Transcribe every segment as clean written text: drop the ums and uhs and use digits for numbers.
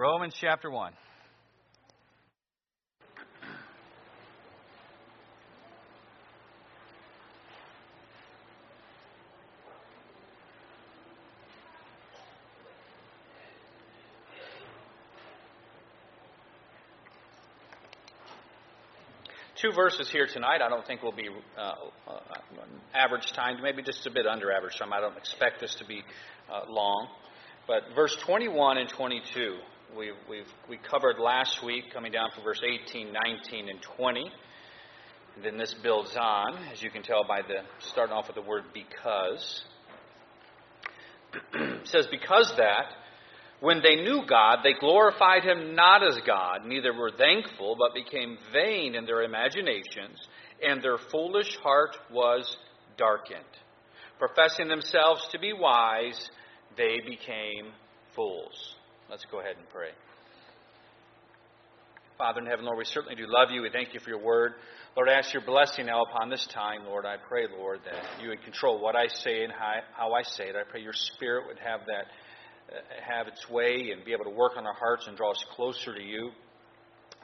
Romans chapter 1. Two verses here tonight. I don't think will be average time, maybe just a bit under average time. I don't expect this to be long. But verse 21 and 22, we covered last week, coming down from verse 18, 19, and 20. And then this builds on, as you can tell by the starting off with the word because. It says, because that, when they knew God, they glorified him not as God, neither were thankful, but became vain in their imaginations, and their foolish heart was darkened. Professing themselves to be wise, they became fools. Let's go ahead and pray. Father in heaven, Lord, we certainly do love you. We thank you for your word. Lord, I ask your blessing now upon this time, Lord. I pray, Lord, that you would control what I say and how I say it. I pray your spirit would have that have its way and be able to work on our hearts and draw us closer to you.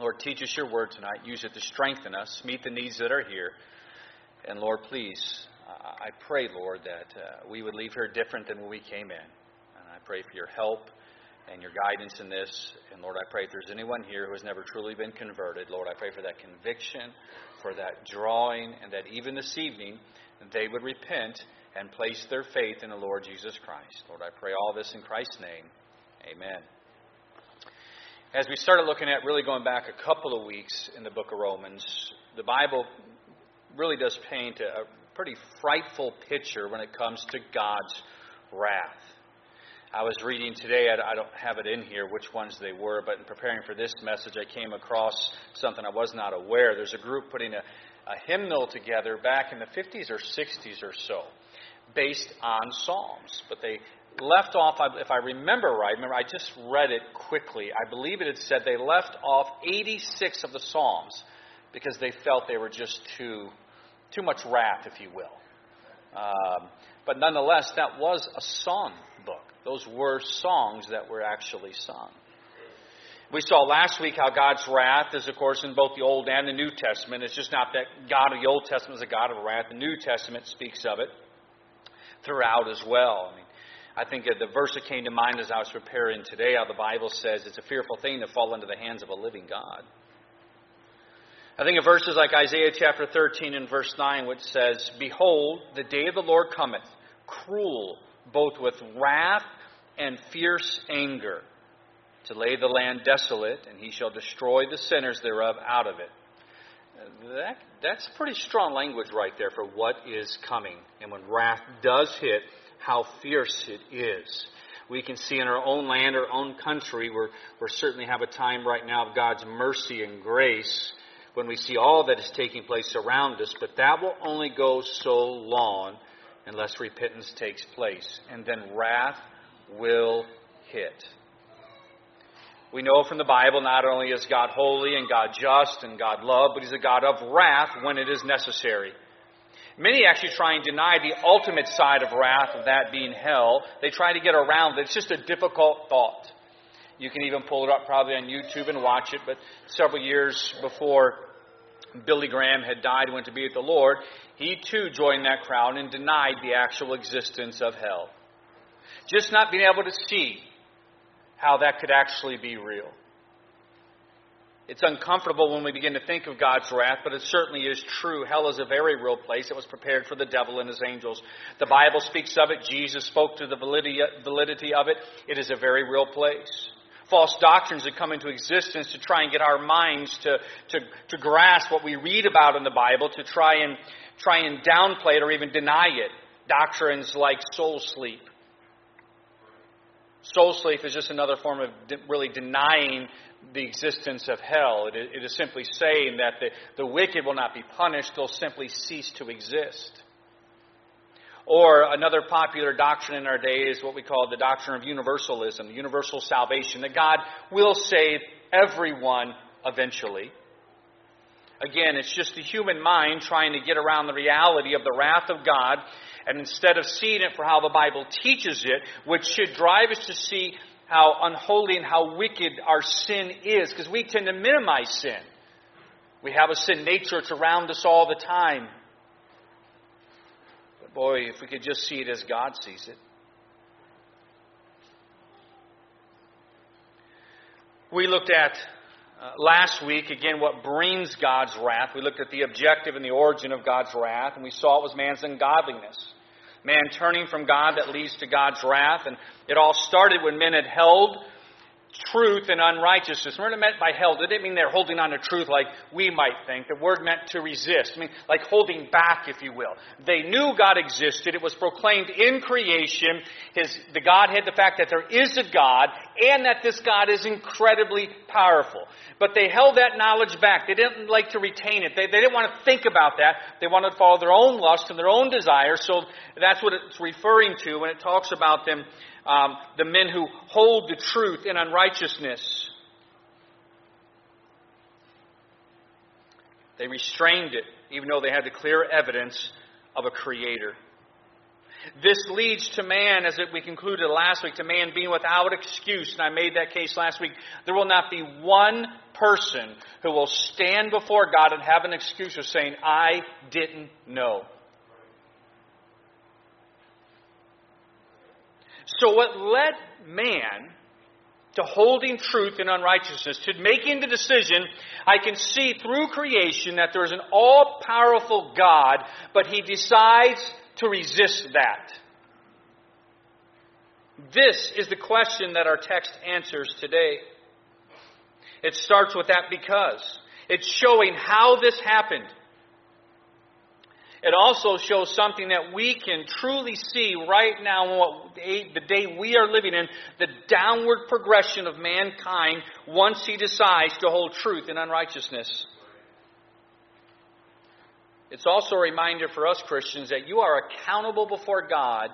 Lord, teach us your word tonight. Use it to strengthen us, meet the needs that are here. And Lord, please, I pray, Lord, that we would leave here different than when we came in. And I pray for your help and your guidance in this. And Lord, I pray if there's anyone here who has never truly been converted, Lord, I pray for that conviction, for that drawing, and that even this evening they would repent and place their faith in the Lord Jesus Christ. Lord, I pray all this in Christ's name. Amen. As we started looking at, really going back a couple of weeks in the book of Romans, the Bible really does paint a pretty frightful picture when it comes to God's wrath. I was reading today, I don't have it in here which ones they were, but in preparing for this message, I came across something I was not aware. There's a group putting a hymnal together back in the 50s or 60s or so, based on Psalms. But they left off, if I remember right, I just read it quickly. I believe it had said they left off 86 of the Psalms because they felt they were just too much wrath, if you will. But nonetheless, that was a song book. Those were songs that were actually sung. We saw last week how God's wrath is, of course, in both the Old and the New Testament. It's just not that God of the Old Testament is a God of wrath. The New Testament speaks of it throughout as well. I think the verse that came to mind as I was preparing today, how the Bible says it's a fearful thing to fall into the hands of a living God. I think of verses like Isaiah chapter 13 and verse 9, which says, "Behold, the day of the Lord cometh, cruel, both with wrath and fierce anger, to lay the land desolate, and he shall destroy the sinners thereof out of it." That's pretty strong language right there for what is coming. And when wrath does hit, how fierce it is. We can see in our own land, our own country, we certainly have a time right now of God's mercy and grace when we see all that is taking place around us. But that will only go so long unless repentance takes place. And then wrath will hit. We know from the Bible, not only is God holy and God just and God love, but he's a God of wrath when it is necessary. Many actually try and deny the ultimate side of wrath, of that being hell. They try to get around it. It's just a difficult thought. You can even pull it up probably on YouTube and watch it. But several years before Billy Graham had died and went to be with the Lord, he too joined that crowd and denied the actual existence of hell. Just not being able to see how that could actually be real. It's uncomfortable when we begin to think of God's wrath, but it certainly is true. Hell is a very real place. It was prepared for the devil and his angels. The Bible speaks of it. Jesus spoke to the validity of it. It is a very real place. False doctrines that come into existence to try and get our minds to grasp what we read about in the Bible, to try and downplay it or even deny it. Doctrines like soul sleep. Soul sleep is just another form of really denying the existence of hell. It is simply saying that the wicked will not be punished. They'll simply cease to exist. Or another popular doctrine in our day is what we call the doctrine of universalism, universal salvation, that God will save everyone eventually. Again, it's just the human mind trying to get around the reality of the wrath of God. And instead of seeing it for how the Bible teaches it, which should drive us to see how unholy and how wicked our sin is, because we tend to minimize sin. We have a sin nature. It's around us all the time. But boy, if we could just see it as God sees it. We looked at last week, again, what brings God's wrath. We looked at the objective and the origin of God's wrath, and we saw it was man's ungodliness. Man turning from God that leads to God's wrath. And it all started when men had held truth and unrighteousness. Remember, meant by held, it didn't mean they're holding on to truth like we might think. The word meant to resist. I mean, like holding back, if you will. They knew God existed. It was proclaimed in creation. The Godhead, the fact that there is a God, and that this God is incredibly powerful. But they held that knowledge back. They didn't like to retain it. They didn't want to think about that. They wanted to follow their own lust and their own desire. So that's what it's referring to when it talks about them. The men who hold the truth in unrighteousness. They restrained it, even though they had the clear evidence of a creator. This leads to man, as we concluded last week, to man being without excuse. And I made that case last week. There will not be one person who will stand before God and have an excuse of saying, I didn't know. So what led man to holding truth in unrighteousness, to making the decision, I can see through creation that there is an all-powerful God, but he decides to resist that. This is the question that our text answers today. It starts with that because. It's showing how this happened. It also shows something that we can truly see right now, the day we are living in, the downward progression of mankind once he decides to hold truth in unrighteousness. It's also a reminder for us Christians that you are accountable before God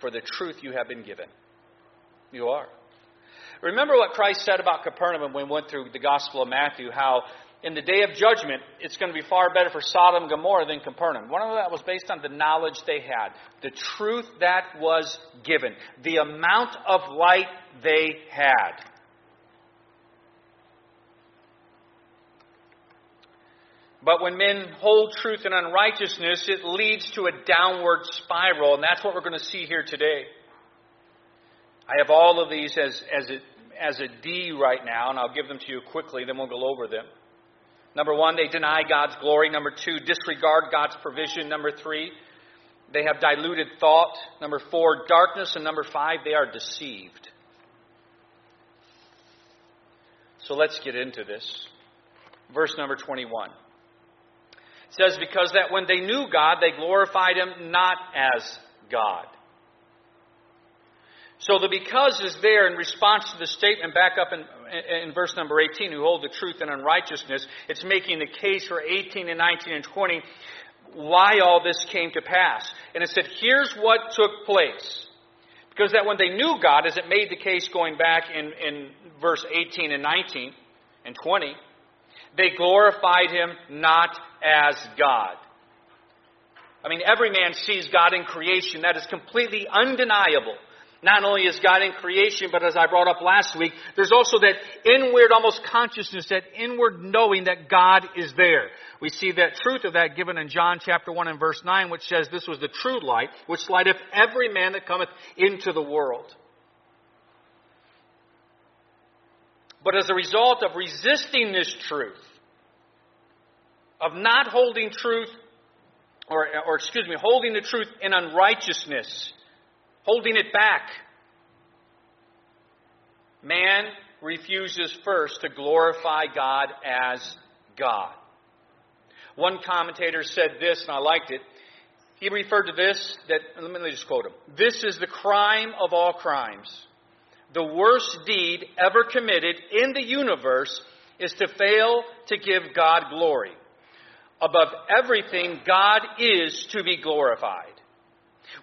for the truth you have been given. You are. Remember what Christ said about Capernaum when we went through the Gospel of Matthew, how in the day of judgment, it's going to be far better for Sodom and Gomorrah than Capernaum. One of that was based on the knowledge they had, the truth that was given, the amount of light they had. But when men hold truth in unrighteousness, it leads to a downward spiral, and that's what we're going to see here today. I have all of these as a D right now, and I'll give them to you quickly, then we'll go over them. Number one, they deny God's glory. Number two, disregard God's provision. Number three, they have diluted thought. Number four, darkness. And number five, they are deceived. So let's get into this. Verse number 21. It says, because that when they knew God, they glorified him not as God. So the because is there in response to the statement back up in verse number 18, who hold the truth in unrighteousness. It's making the case for 18 and 19 and 20, why all this came to pass. And it said, here's what took place. Because that when they knew God, as it made the case going back in verse 18 and 19 and 20, they glorified him not as God. I mean, every man sees God in creation. That is completely undeniable. Not only is God in creation, but as I brought up last week, there's also that inward almost consciousness, that inward knowing that God is there. We see that truth of that given in John chapter 1 and verse 9, which says this was the true light, which lighteth every man that cometh into the world. But as a result of resisting this truth, of not holding truth, or holding the truth in unrighteousness, holding it back. Man refuses first to glorify God as God. One commentator said this, and I liked it. He referred to this, let me just quote him. This is the crime of all crimes. The worst deed ever committed in the universe is to fail to give God glory. Above everything, God is to be glorified.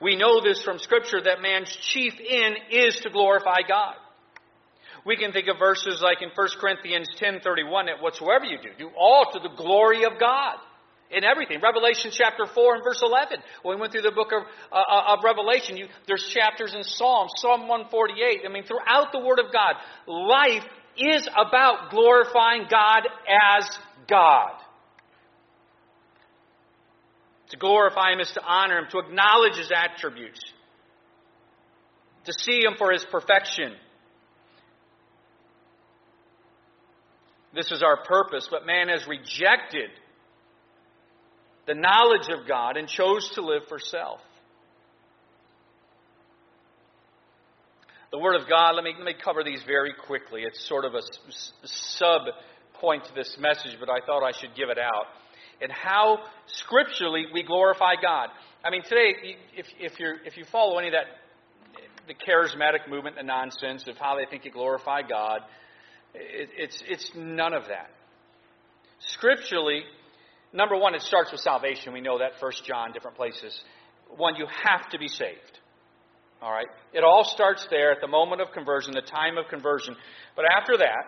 We know this from Scripture that man's chief end is to glorify God. We can think of verses like in 1 Corinthians 10:31 that whatsoever you do, do all to the glory of God. in everything. Revelation chapter 4 and verse 11. When we went through the book of Revelation, there's chapters in Psalms, Psalm 148. I mean, throughout the Word of God, life is about glorifying God as God. To glorify Him is to honor Him, to acknowledge His attributes, to see Him for His perfection. This is our purpose, but man has rejected the knowledge of God and chose to live for self. The Word of God, let me cover these very quickly. It's sort of a sub-point to this message, but I thought I should give it out. And how scripturally we glorify God. I mean, today, if you follow any of that, the charismatic movement, the nonsense of how they think you glorify God, it's none of that. Scripturally, number one, it starts with salvation. We know that, 1 John, different places. One, you have to be saved. All right? It all starts there at the moment of conversion, the time of conversion. But after that,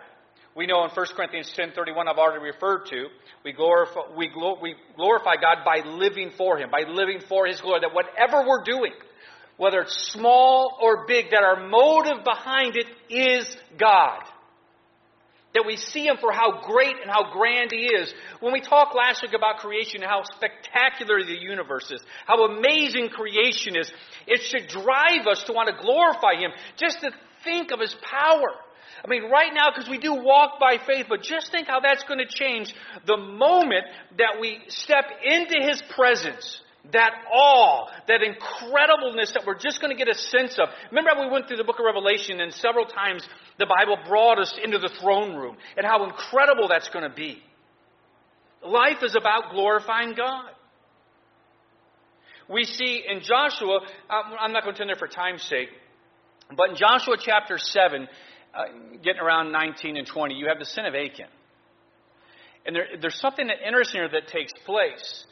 we know in 1 Corinthians 10:31, I've already referred to, we glorify God by living for Him, by living for His glory, that whatever we're doing, whether it's small or big, that our motive behind it is God. That we see Him for how great and how grand He is. When we talked last week about creation and how spectacular the universe is, how amazing creation is, it should drive us to want to glorify Him, just to think of His power. I mean, right now, because we do walk by faith, but just think how that's going to change the moment that we step into His presence. That awe, that incredibleness that we're just going to get a sense of. Remember how we went through the book of Revelation and several times the Bible brought us into the throne room and how incredible that's going to be. Life is about glorifying God. We see in Joshua, I'm not going to turn there for time's sake, but in Joshua chapter 7, getting around 19 and 20, you have the sin of Achan. And there's something interesting here that takes place.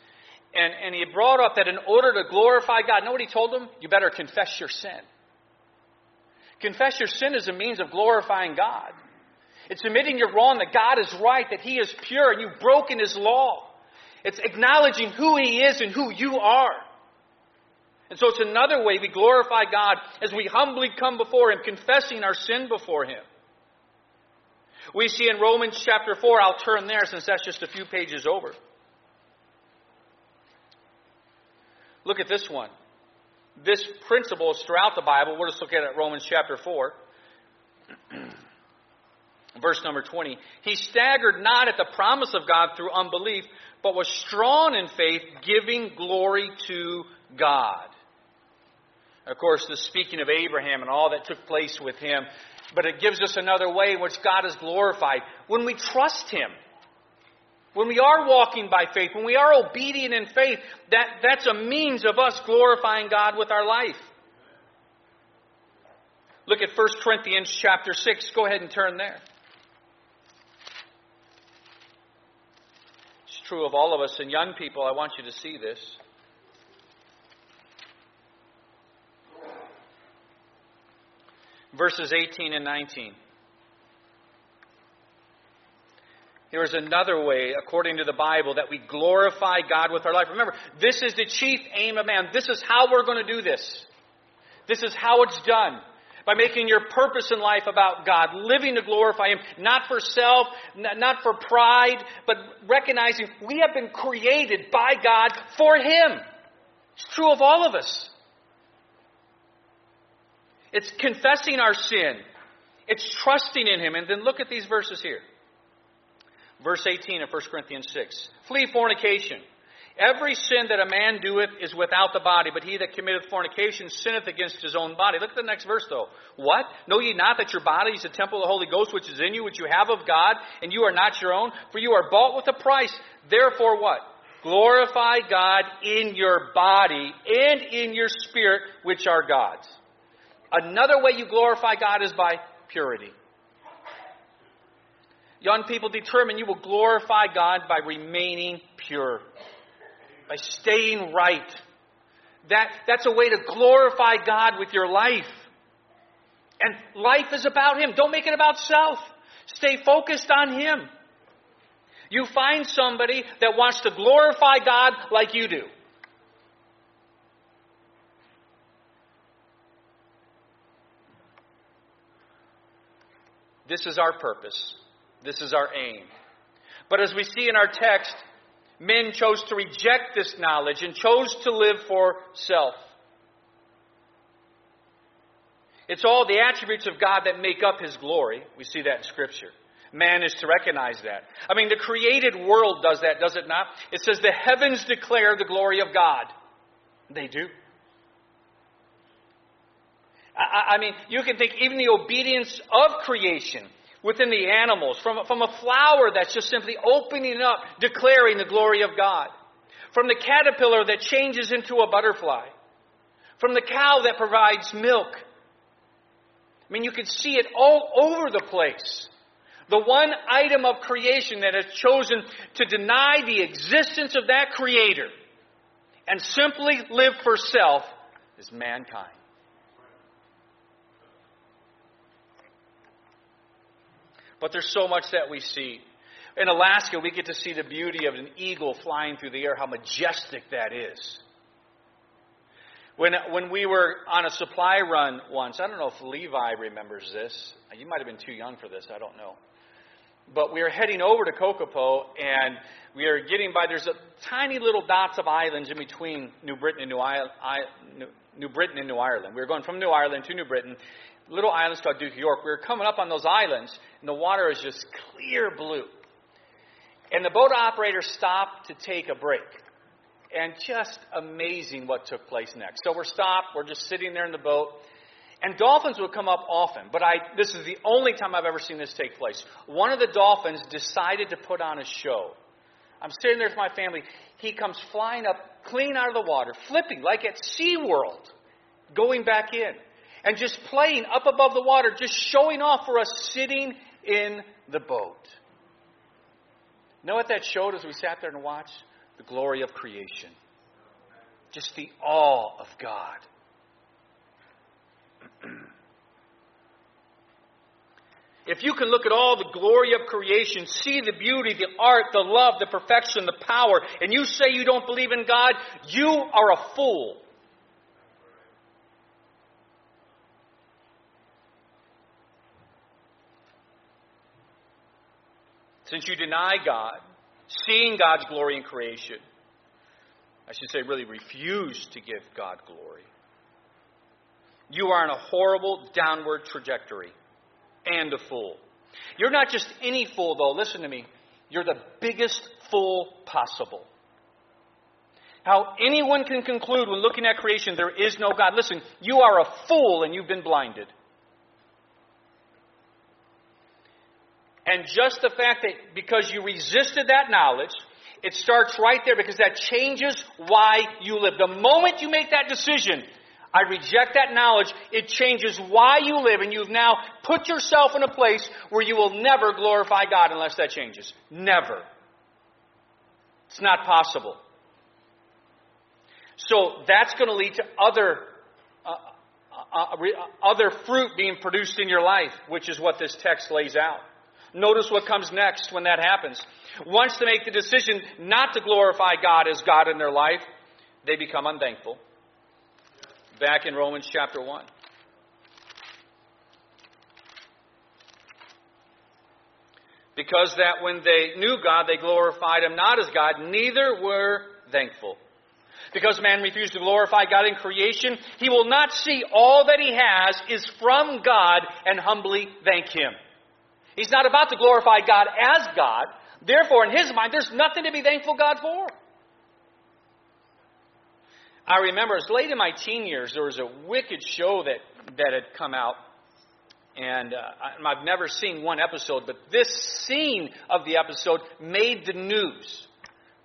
And he brought up that in order to glorify God, know what he told them? You better confess your sin. Confess your sin is a means of glorifying God. It's admitting you're wrong, that God is right, that He is pure, and you've broken His law. It's acknowledging who He is and who you are. And so it's another way we glorify God as we humbly come before Him, confessing our sin before Him. We see in Romans chapter 4, I'll turn there since that's just a few pages over. Look at this one. This principle is throughout the Bible. We'll just look at it in Romans chapter 4. Verse number 20. He staggered not at the promise of God through unbelief, but was strong in faith, giving glory to God. Of course, this speaking of Abraham and all that took place with him. But it gives us another way in which God is glorified. When we trust Him. When we are walking by faith, when we are obedient in faith, that's a means of us glorifying God with our life. Look at 1 Corinthians chapter 6. Go ahead and turn there. It's true of all of us, and young people, I want you to see this. Verses 18 and 19. There is another way, according to the Bible, that we glorify God with our life. Remember, this is the chief aim of man. This is how we're going to do this. This is how it's done. By making your purpose in life about God, living to glorify Him, not for self, not for pride, but recognizing we have been created by God for Him. It's true of all of us. It's confessing our sin. It's trusting in Him. And then look at these verses here. Verse 18 of 1 Corinthians 6. Flee fornication. Every sin that a man doeth is without the body, but he that committeth fornication sinneth against his own body. Look at the next verse, though. What? Know ye not that your body is the temple of the Holy Ghost, which is in you, which you have of God, and you are not your own? For you are bought with a price. Therefore what? Glorify God in your body and in your spirit, which are God's. Another way you glorify God is by purity. Young people, determine you will glorify God by remaining pure, by staying right. That's a way to glorify God with your life. And life is about Him. Don't make it about self. Stay focused on Him. You find somebody that wants to glorify God like you do. This is our purpose. This is our aim. But as we see in our text, men chose to reject this knowledge and chose to live for self. It's all the attributes of God that make up His glory. We see that in Scripture. Man is to recognize that. I mean, the created world does that, does it not? It says the heavens declare the glory of God. They do. I mean, you can think even the obedience of creation within the animals, from a flower that's just simply opening up, declaring the glory of God, from the caterpillar that changes into a butterfly, from the cow that provides milk. I mean, you can see it all over the place. The one item of creation that has chosen to deny the existence of that creator and simply live for self is mankind. But there's so much that we see. In Alaska, we get to see the beauty of an eagle flying through the air, how majestic that is. When we were on a supply run once, I don't know if Levi remembers this. You might have been too young for this, I don't know. But we were heading over to Kokopo, and we are getting by. There's a tiny little dots of islands in between New Britain and New Ireland. We were going from New Ireland to New Britain. Little islands called Duke York. We were coming up on those islands, and the water is just clear blue. And the boat operator stopped to take a break. And just amazing what took place next. So we're stopped. We're just sitting there in the boat. And dolphins would come up often. But this is the only time I've ever seen this take place. One of the dolphins decided to put on a show. I'm sitting there with my family. He comes flying up, clean out of the water, flipping like at SeaWorld, going back in. And just playing up above the water, just showing off for us sitting in the boat. You know what that showed as we sat there and watched? The glory of creation. Just the awe of God. If you can look at all the glory of creation, see the beauty, the art, the love, the perfection, the power, and you say you don't believe in God, you are a fool. Since you deny God, seeing God's glory in creation, I should say really refuse to give God glory, you are on a horrible downward trajectory and a fool. You're not just any fool, though. Listen to me. You're the biggest fool possible. How anyone can conclude when looking at creation there is no God. Listen, you are a fool and you've been blinded. And just the fact that because you resisted that knowledge, it starts right there because that changes why you live. The moment you make that decision, I reject that knowledge, it changes why you live. And you've now put yourself in a place where you will never glorify God unless that changes. Never. It's not possible. So that's going to lead to other fruit being produced in your life, which is what this text lays out. Notice what comes next when that happens. Once they make the decision not to glorify God as God in their life, they become unthankful. Back in Romans chapter 1. Because that when they knew God, they glorified Him not as God, neither were thankful. Because man refused to glorify God in creation, he will not see all that he has is from God and humbly thank Him. He's not about to glorify God as God. Therefore, in his mind, there's nothing to be thankful God for. I remember, it was late in my teen years, there was a wicked show that had come out. And I've never seen one episode, but this scene of the episode made the news.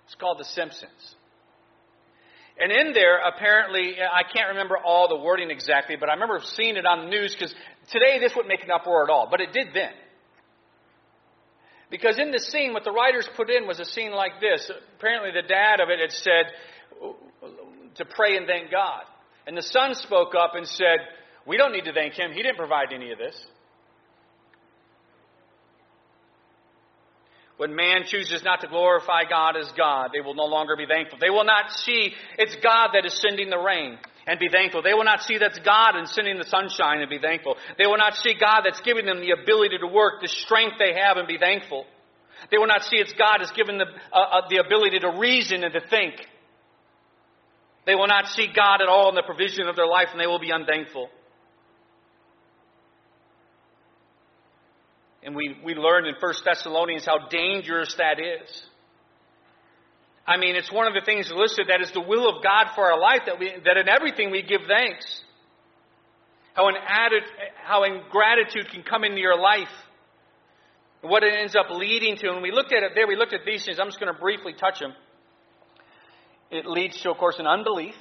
It's called The Simpsons. And in there, apparently, I can't remember all the wording exactly, but I remember seeing it on the news because today this wouldn't make an uproar at all, but it did then. Because in the scene, what the writers put in was a scene like this. Apparently the dad of it had said to pray and thank God. And the son spoke up and said, we don't need to thank Him. He didn't provide any of this. When man chooses not to glorify God as God, they will no longer be thankful. They will not see it's God that is sending the rain and be thankful. They will not see that's God and sending the sunshine and be thankful. They will not see God that's giving them the ability to work, the strength they have, and be thankful. They will not see it's God that's given the ability to reason and to think. They will not see God at all in the provision of their life, and they will be unthankful. And we learned in 1 Thessalonians how dangerous that is. I mean, it's one of the things listed that is the will of God for our life, that in everything we give thanks. How ingratitude can come into your life. And what it ends up leading to. And we looked at it there. We looked at these things. I'm just going to briefly touch them. It leads to, of course, an unbelief.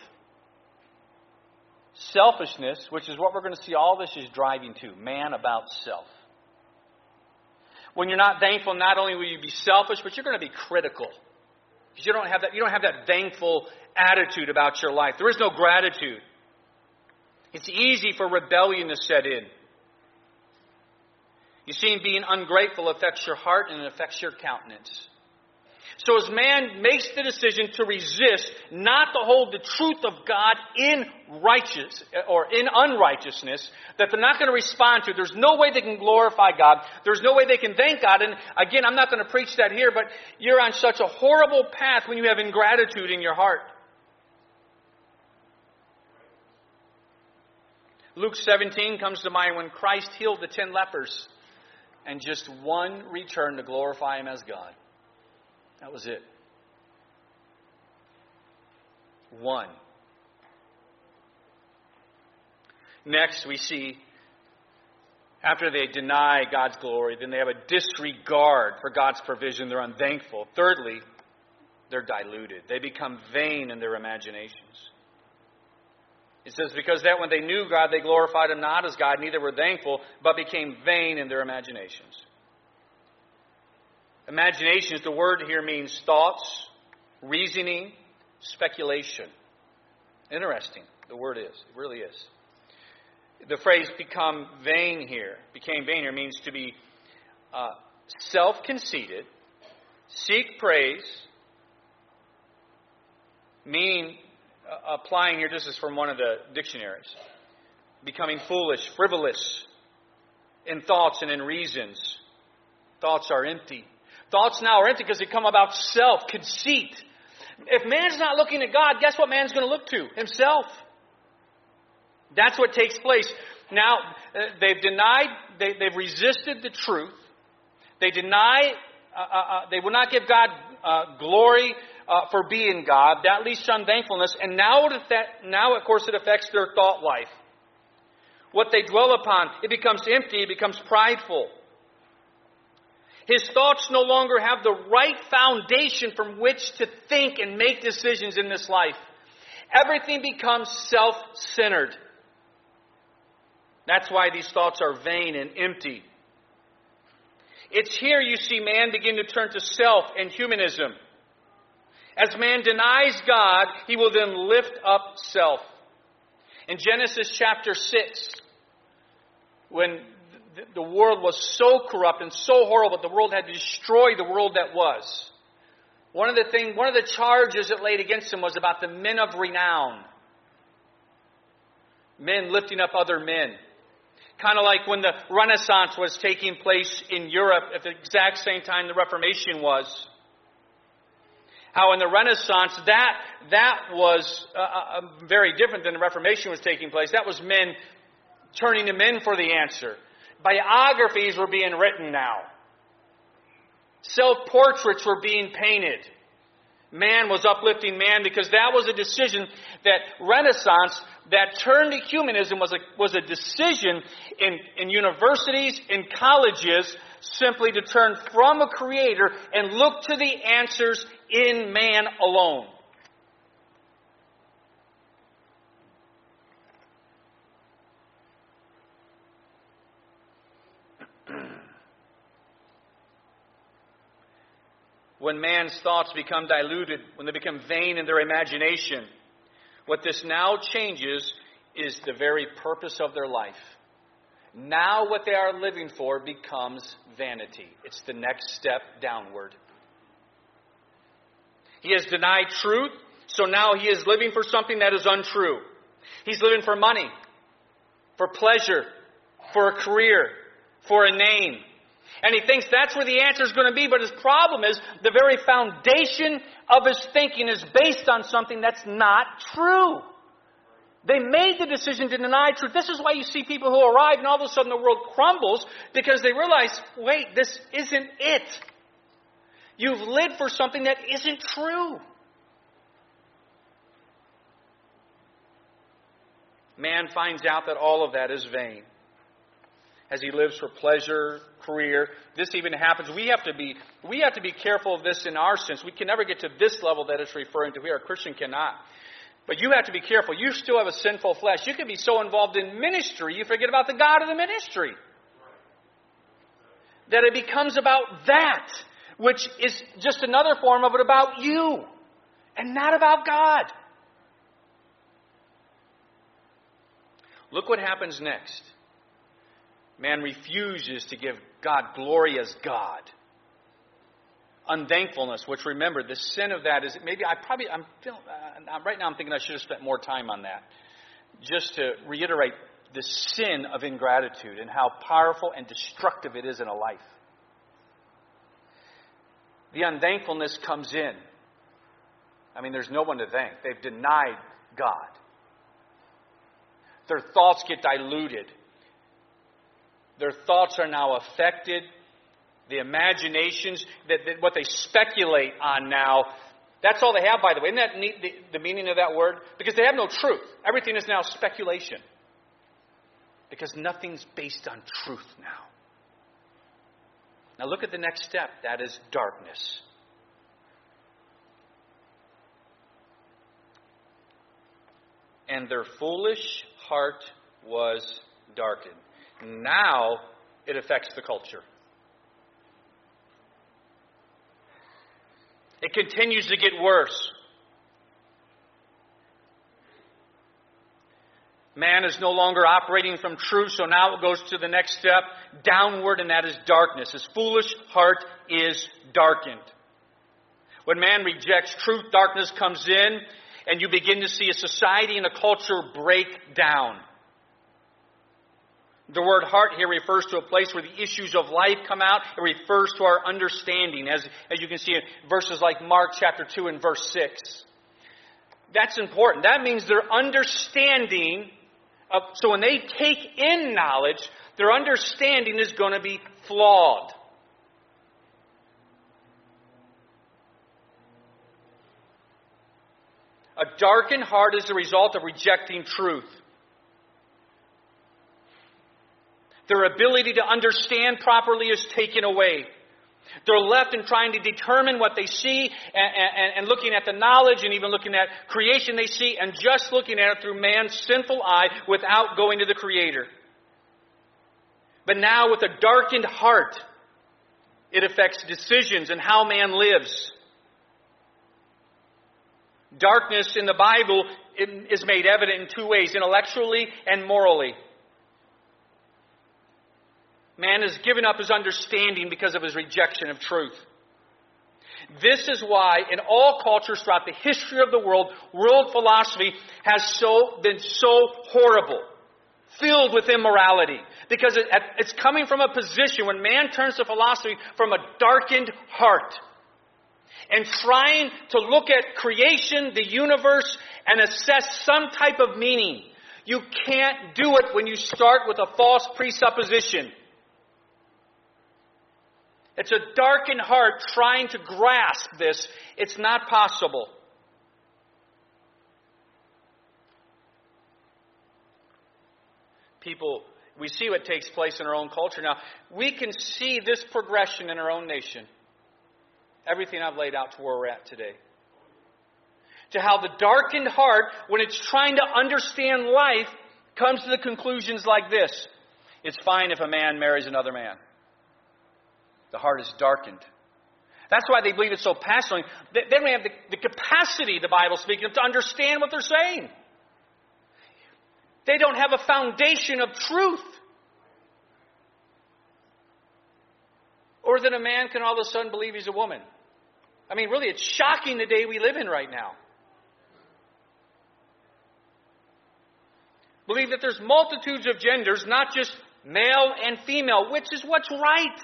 Selfishness, which is what we're going to see all this is driving to. Man about self. When you're not thankful, not only will you be selfish, but you're going to be critical. Because you don't have that thankful attitude about your life. There is no gratitude. It's easy for rebellion to set in. You see, being ungrateful affects your heart and it affects your countenance. So as man makes the decision to resist, not to hold the truth of God in righteous or in unrighteousness, that they're not going to respond to. There's no way they can glorify God. There's no way they can thank God. And again, I'm not going to preach that here, but you're on such a horrible path when you have ingratitude in your heart. Luke 17 comes to mind when Christ healed the 10 lepers and just one returned to glorify him as God. That was it. One. Next, we see after they deny God's glory, then they have a disregard for God's provision. They're unthankful. Thirdly, they're diluted. They become vain in their imaginations. It says, because that when they knew God, they glorified him not as God, neither were thankful, but became vain in their imaginations. Imaginations, the word here means thoughts, reasoning, speculation. Interesting, the word is. It really is. The phrase became vain here, means to be self-conceited, seek praise, meaning, applying here, this is from one of the dictionaries, becoming foolish, frivolous in thoughts and in reasons. Thoughts are empty. Thoughts now are empty because they come about self, conceit. If man's not looking at God, guess what man's going to look to? Himself. That's what takes place. Now, they've resisted the truth. They deny, they will not give God glory for being God. That leads to unthankfulness. And now, of course, it affects their thought life. What they dwell upon, it becomes empty, it becomes prideful. His thoughts no longer have the right foundation from which to think and make decisions in this life. Everything becomes self-centered. That's why these thoughts are vain and empty. It's here you see man begin to turn to self and humanism. As man denies God, he will then lift up self. In Genesis chapter 6, when the world was so corrupt and so horrible that the world had to destroy the world that was. One of the charges that laid against him was about the men of renown. Men lifting up other men. Kind of like when the Renaissance was taking place in Europe at the exact same time the Reformation was. How in the Renaissance, that was very different than the Reformation was taking place. That was men turning to men for the answer. Biographies were being written now. Self-portraits were being painted. Man was uplifting man because that was a decision that Renaissance, that turned to humanism, was a decision in universities, in colleges, simply to turn from a creator and look to the answers in man alone. When man's thoughts become diluted, when they become vain in their imagination, what this now changes is the very purpose of their life. now what they are living for becomes vanity. It's the next step downward. He has denied truth, so now he is living for something that is untrue. He's living for money, for pleasure, for a career, for a name. And he thinks that's where the answer is going to be, but his problem is the very foundation of his thinking is based on something that's not true. They made the decision to deny truth. This is why you see people who arrive and all of a sudden the world crumbles because they realize, wait, this isn't it. You've lived for something that isn't true. Man finds out that all of that is vain as he lives for pleasure, career. This even happens. We have to be careful of this in our sense. We can never get to this level that it's referring to here. A Christian cannot. But you have to be careful. You still have a sinful flesh. You can be so involved in ministry, you forget about the God of the ministry. That it becomes about that, which is just another form of it about you and not about God. Look what happens next. Man refuses to give God glory as God. Unthankfulness, which remember, the sin of that is, right now I'm thinking I should have spent more time on that. Just to reiterate the sin of ingratitude and how powerful and destructive it is in a life. The unthankfulness comes in. There's no one to thank. They've denied God. Their thoughts get diluted. Their thoughts are now affected. The imaginations, that what they speculate on now, that's all they have, by the way. Isn't that neat, the meaning of that word? Because they have no truth. Everything is now speculation. Because nothing's based on truth now. Now look at the next step. That is darkness. And their foolish heart was darkened. Now it affects the culture. It continues to get worse. Man is no longer operating from truth, so now it goes to the next step, downward, and that is darkness. His foolish heart is darkened. When man rejects truth, darkness comes in, and you begin to see a society and a culture break down. The word heart here refers to a place where the issues of life come out. It refers to our understanding, as you can see in verses like Mark chapter 2 and verse 6. That's important. That means their understanding, so when they take in knowledge, their understanding is going to be flawed. A darkened heart is the result of rejecting truth. Their ability to understand properly is taken away. They're left in trying to determine what they see and looking at the knowledge and even looking at creation they see and just looking at it through man's sinful eye without going to the Creator. But now with a darkened heart, it affects decisions and how man lives. Darkness in the Bible is made evident in two ways, intellectually and morally. Man has given up his understanding because of his rejection of truth. This is why in all cultures throughout the history of the world, world philosophy has been so horrible, filled with immorality. Because it's coming from a position when man turns to philosophy from a darkened heart and trying to look at creation, the universe, and assess some type of meaning. You can't do it when you start with a false presupposition. It's a darkened heart trying to grasp this. It's not possible. People, we see what takes place in our own culture now. We can see this progression in our own nation. Everything I've laid out to where we're at today. To how the darkened heart, when it's trying to understand life, comes to the conclusions like this. It's fine if a man marries another man. The heart is darkened. That's why they believe it so passionately. They don't have the capacity, the Bible speaking, to understand what they're saying. They don't have a foundation of truth. Or that a man can all of a sudden believe he's a woman. I mean, really, it's shocking the day we live in right now. Believe that there's multitudes of genders, not just male and female, which is what's right.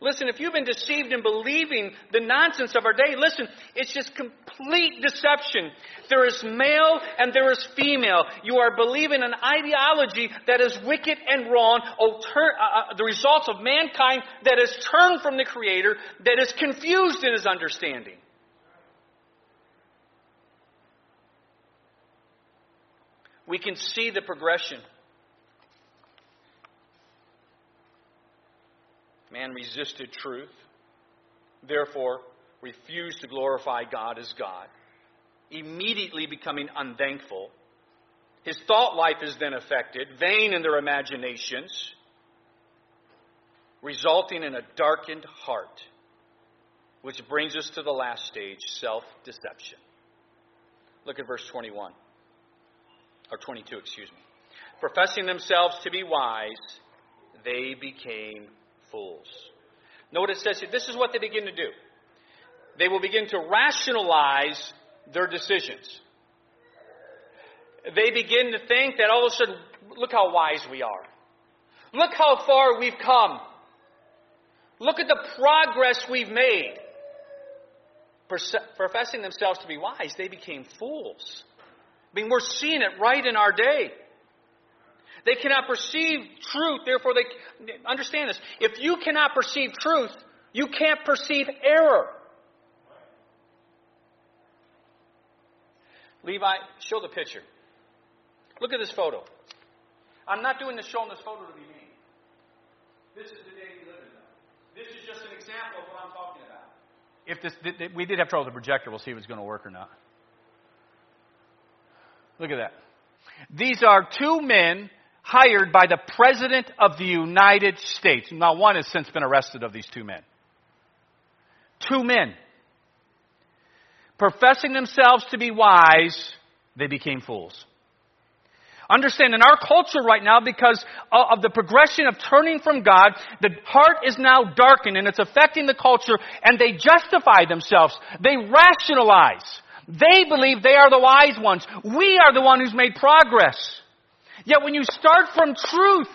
Listen, if you've been deceived in believing the nonsense of our day, listen, it's just complete deception. There is male and there is female. You are believing an ideology that is wicked and wrong, the results of mankind that is turned from the Creator, that is confused in his understanding. We can see the progression. Man resisted truth, therefore refused to glorify God as God, immediately becoming unthankful. His thought life is then affected, vain in their imaginations, resulting in a darkened heart, which brings us to the last stage, self-deception. Look at verse 21, or 22, excuse me. Professing themselves to be wise, they became fools. Notice this. This is what they begin to do. They will begin to rationalize their decisions. They begin to think that all of a sudden, look how wise we are. Look how far we've come. Look at the progress we've made. Professing themselves to be wise, they became fools. I mean, we're seeing it right in our day. They cannot perceive truth, therefore they understand this. If you cannot perceive truth, you can't perceive error. Levi, show the picture. Look at this photo. I'm not doing this showing this photo to be mean. This is the day we live in. This is just an example of what I'm talking about. We did have trouble with the projector. We'll see if it's going to work or not. Look at that. These are two men hired by the President of the United States. Now, one has since been arrested of these two men. Two men. Professing themselves to be wise, they became fools. Understand, in our culture right now, because of the progression of turning from God, the heart is now darkened and it's affecting the culture, and they justify themselves. They rationalize. They believe they are the wise ones. We are the one who's made progress. Yet when you start from truth,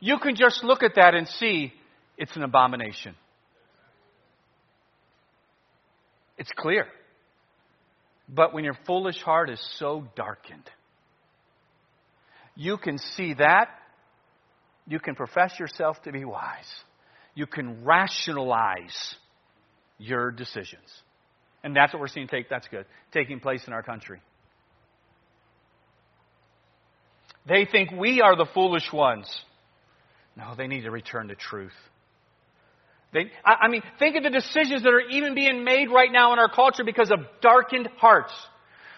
you can just look at that and see it's an abomination. It's clear. But when your foolish heart is so darkened, you can see that. You can profess yourself to be wise. You can rationalize your decisions. And that's what we're seeing taking place in our country. They think we are the foolish ones. No, they need to return to truth. I mean, think of the decisions that are even being made right now in our culture because of darkened hearts.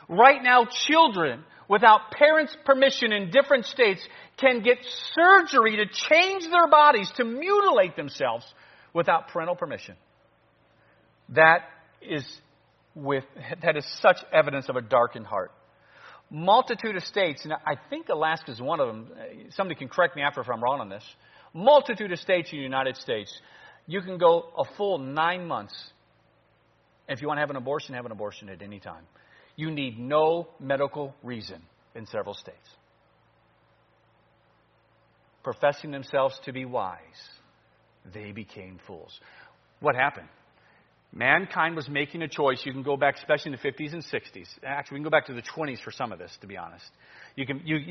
Right now, children, without parents' permission in different states, can get surgery to change their bodies, to mutilate themselves without parental permission. That is such evidence of a darkened heart. Multitude of states, and I think Alaska is one of them. Somebody can correct me after if I'm wrong on this. Multitude of states in the United States, you can go a full 9 months. If you want to have an abortion at any time. You need no medical reason in several states. Professing themselves to be wise, they became fools. What happened? Mankind was making a choice. You can go back, especially in the 50s and 60s. Actually, we can go back to the 20s for some of this, to be honest. You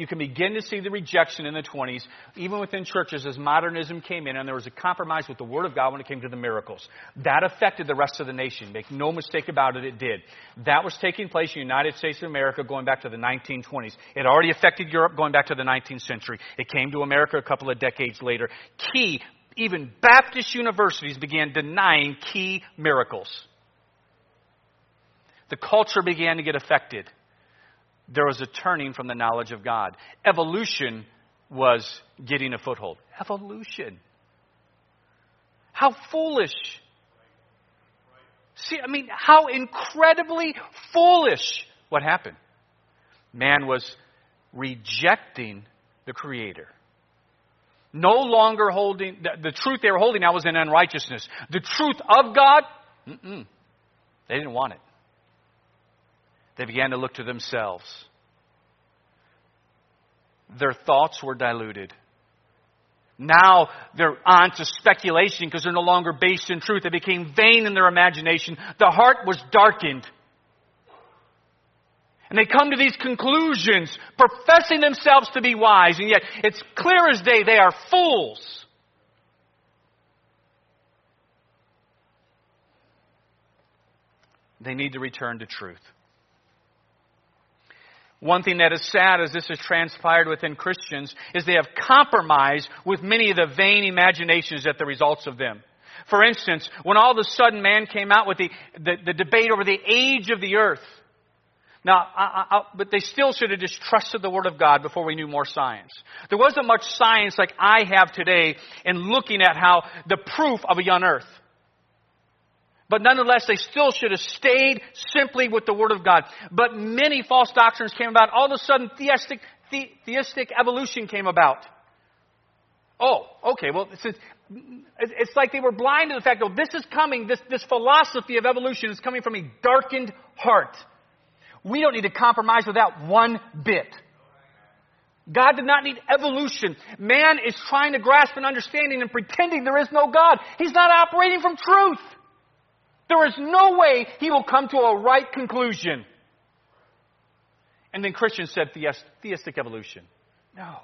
can begin to see the rejection in the 20s, even within churches, as modernism came in, and there was a compromise with the Word of God when it came to the miracles. That affected the rest of the nation. Make no mistake about it, it did. That was taking place in the United States of America going back to the 1920s. It already affected Europe going back to the 19th century. It came to America a couple of decades later. Even Baptist universities began denying key miracles. The culture began to get affected. There was a turning from the knowledge of God. Evolution was getting a foothold. Evolution. How foolish. See, I mean, how incredibly foolish. What happened? Man was rejecting the Creator. no longer holding, the truth they were holding now was in unrighteousness. The truth of God, they didn't want it. They began to look to themselves. Their thoughts were diluted. Now they're on to speculation because they're no longer based in truth. They became vain in their imagination. The heart was darkened. And they come to these conclusions, professing themselves to be wise, and yet it's clear as day they are fools. They need to return to truth. One thing that is sad as this has transpired within Christians is they have compromised with many of the vain imaginations that the results of them. For instance, when all of a sudden man came out with the debate over the age of the earth. Now, but they still should have just trusted the Word of God before we knew more science. There wasn't much science like I have today in looking at how the proof of a young earth. But nonetheless, they still should have stayed simply with the Word of God. But many false doctrines came about. All of a sudden, theistic evolution came about. Oh, okay, well, it's like they were blind to the fact that this is coming, this philosophy of evolution is coming from a darkened heart. We don't need to compromise with that one bit. God did not need evolution. Man is trying to grasp an understanding and pretending there is no God. He's not operating from truth. There is no way he will come to a right conclusion. And then Christians said theistic evolution. No.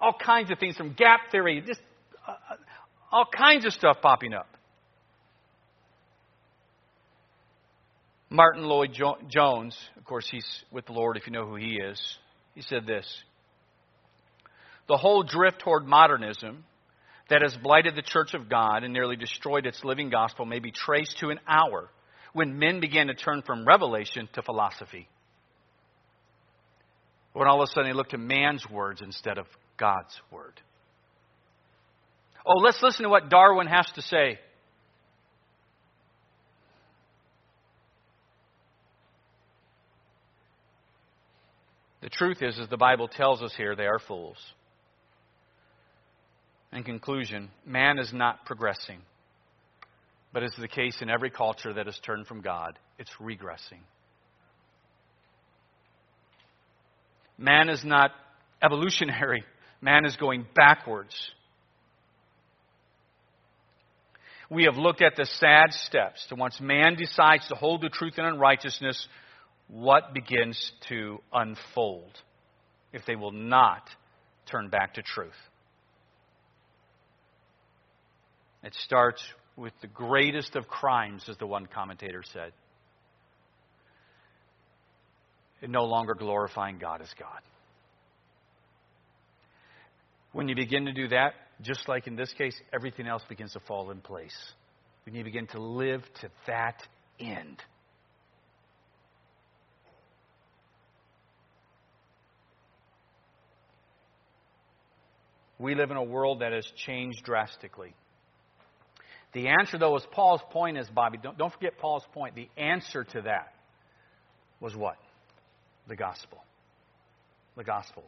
All kinds of things from gap theory, just all kinds of stuff popping up. Martin Lloyd-Jones, of course, he's with the Lord if you know who he is. He said this: the whole drift toward modernism that has blighted the church of God and nearly destroyed its living gospel may be traced to an hour when men began to turn from revelation to philosophy. When all of a sudden they looked to man's words instead of God's word. Oh, let's listen to what Darwin has to say. The truth is, as the Bible tells us here, they are fools. In conclusion, man is not progressing. But as is the case in every culture that has turned from God, it's regressing. Man is not evolutionary. Man is going backwards. We have looked at the sad steps to once man decides to hold the truth in unrighteousness, what begins to unfold if they will not turn back to truth? It starts with the greatest of crimes, as the one commentator said. And no longer glorifying God as God. When you begin to do that, just like in this case, everything else begins to fall in place. When you begin to live to that end. We live in a world that has changed drastically. The answer, though, is Paul's point is, Bobby, don't forget Paul's point. The answer to that was what? The gospel. The gospel.